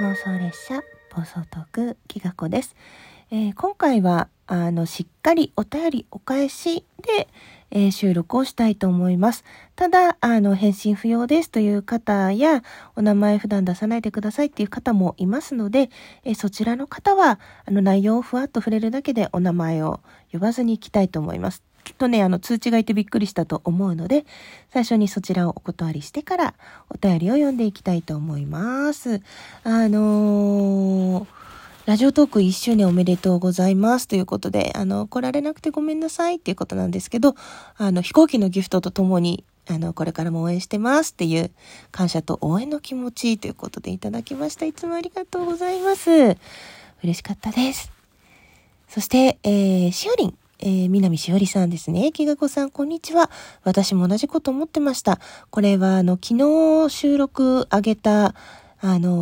妄想列車暴走トークきがこです。今回はしっかりお便りお返しで、収録をしたいと思います。ただ返信不要ですという方や、お名前普段出さないでくださいっていう方もいますので、そちらの方は内容をふわっと触れるだけでお名前を呼ばずにいきたいと思います。きっとね、通知がいてびっくりしたと思うので、最初にそちらをお断りしてからお便りを読んでいきたいと思います。ラジオトーク1周年おめでとうございますということで、来られなくてごめんなさいっていうことなんですけど、飛行機のギフトとともに、これからも応援してますっていう感謝と応援の気持ちということでいただきました。いつもありがとうございます。嬉しかったです。そして、しおりん。南しおりさんですね。きがこさん、こんにちは。私も同じこと思ってました。これは、昨日収録上げた、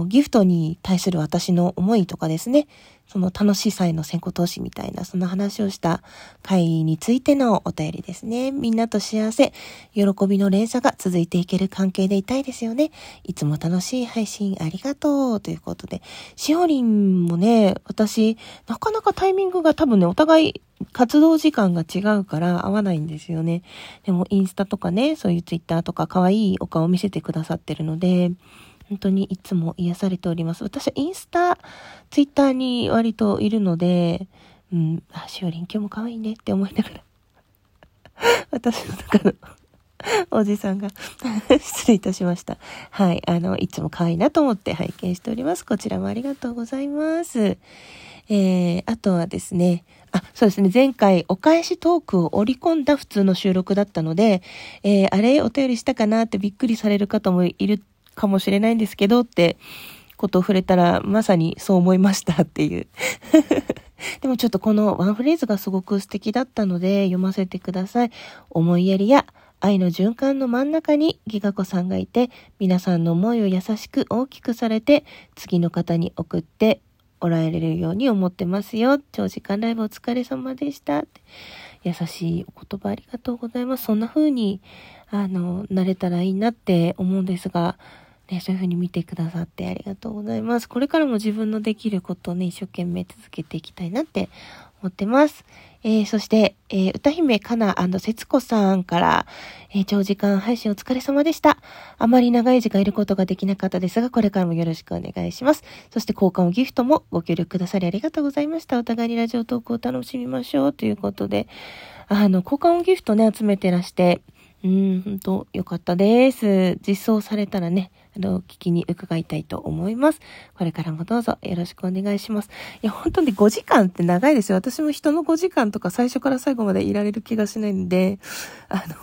ギフトに対する私の思いとかですね。その楽しさへの先行投資みたいな、その話をした回についてのお便りですね。みんなと幸せ、喜びの連鎖が続いていける関係でいたいですよね。いつも楽しい配信ありがとうということで。しおりんもね、私、なかなかタイミングが多分ね、お互い、活動時間が違うから合わないんですよね。でもインスタとかね、そういうツイッターとか可愛いお顔を見せてくださってるので、本当にいつも癒されております。私はインスタ、ツイッターに割といるので、しおりん今日も可愛いねって思いながら、私の中のおじさんが失礼いたしました。はい、いつも可愛いなと思って拝見しております。こちらもありがとうございます。あとはですね、そうですね。前回お返しトークを織り込んだ普通の収録だったので、あれお便りしたかなってびっくりされる方もいるかもしれないんですけどってことを触れたら、まさにそう思いましたっていう。でもちょっとこのワンフレーズがすごく素敵だったので読ませてください。思いやりや愛の循環の真ん中にきがこさんがいて、皆さんの思いを優しく大きくされて、次の方に送っておられるように思ってますよ。長時間ライブお疲れ様でした。優しいお言葉ありがとうございます。そんな風になれたらいいなって思うんですが、ね、そういう風に見てくださってありがとうございます。これからも自分のできることをね、一生懸命続けていきたいなって思ってます。そして、歌姫かな&節子さんから、長時間配信お疲れ様でした。あまり長い時間いることができなかったですが、これからもよろしくお願いします。そして交換をギフトもご協力くださりありがとうございました。お互いにラジオトークを楽しみましょうということで、交換をギフトね、集めてらして、本当良かったです。実装されたらね、聞きに伺いたいと思います。これからもどうぞよろしくお願いします。いや、本当に5時間って長いですよ。私も人の5時間とか最初から最後までいられる気がしないんで、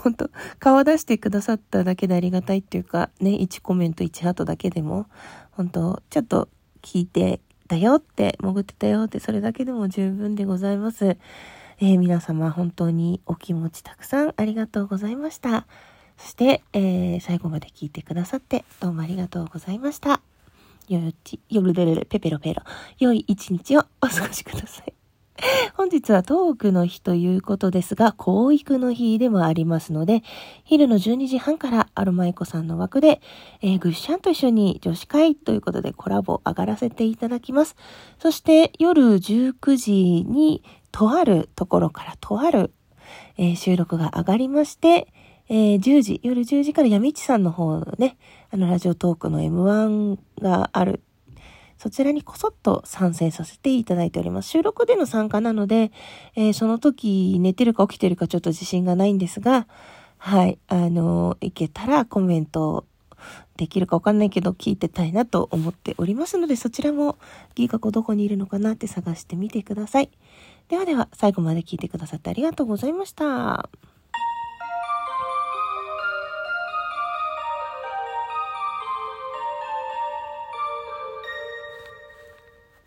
本当顔出してくださっただけでありがたいっていうか、ね、1コメント1ハートだけでも、本当ちょっと聞いてたよって、潜ってたよって、それだけでも十分でございます。皆様本当にお気持ちたくさんありがとうございました。そして、最後まで聞いてくださってどうもありがとうございました。良い一日をお過ごしください。本日はトークの日ということですが、教育の日でもありますので、昼の12時半からアロマイコさんの枠で、ぐっしゃんと一緒に女子会ということでコラボ上がらせていただきます。そして夜19時にとあるところからとある、収録が上がりまして、夜10時からやみちさんの方のね、ラジオトークの M1 がある、そちらにこそっと参戦させていただいております。収録での参加なので、その時寝てるか起きてるかちょっと自信がないんですが、はい、いけたらコメントできるかわかんないけど聞いてたいなと思っておりますので、そちらもきがこどこにいるのかなって探してみてください。ではでは、最後まで聞いてくださってありがとうございました。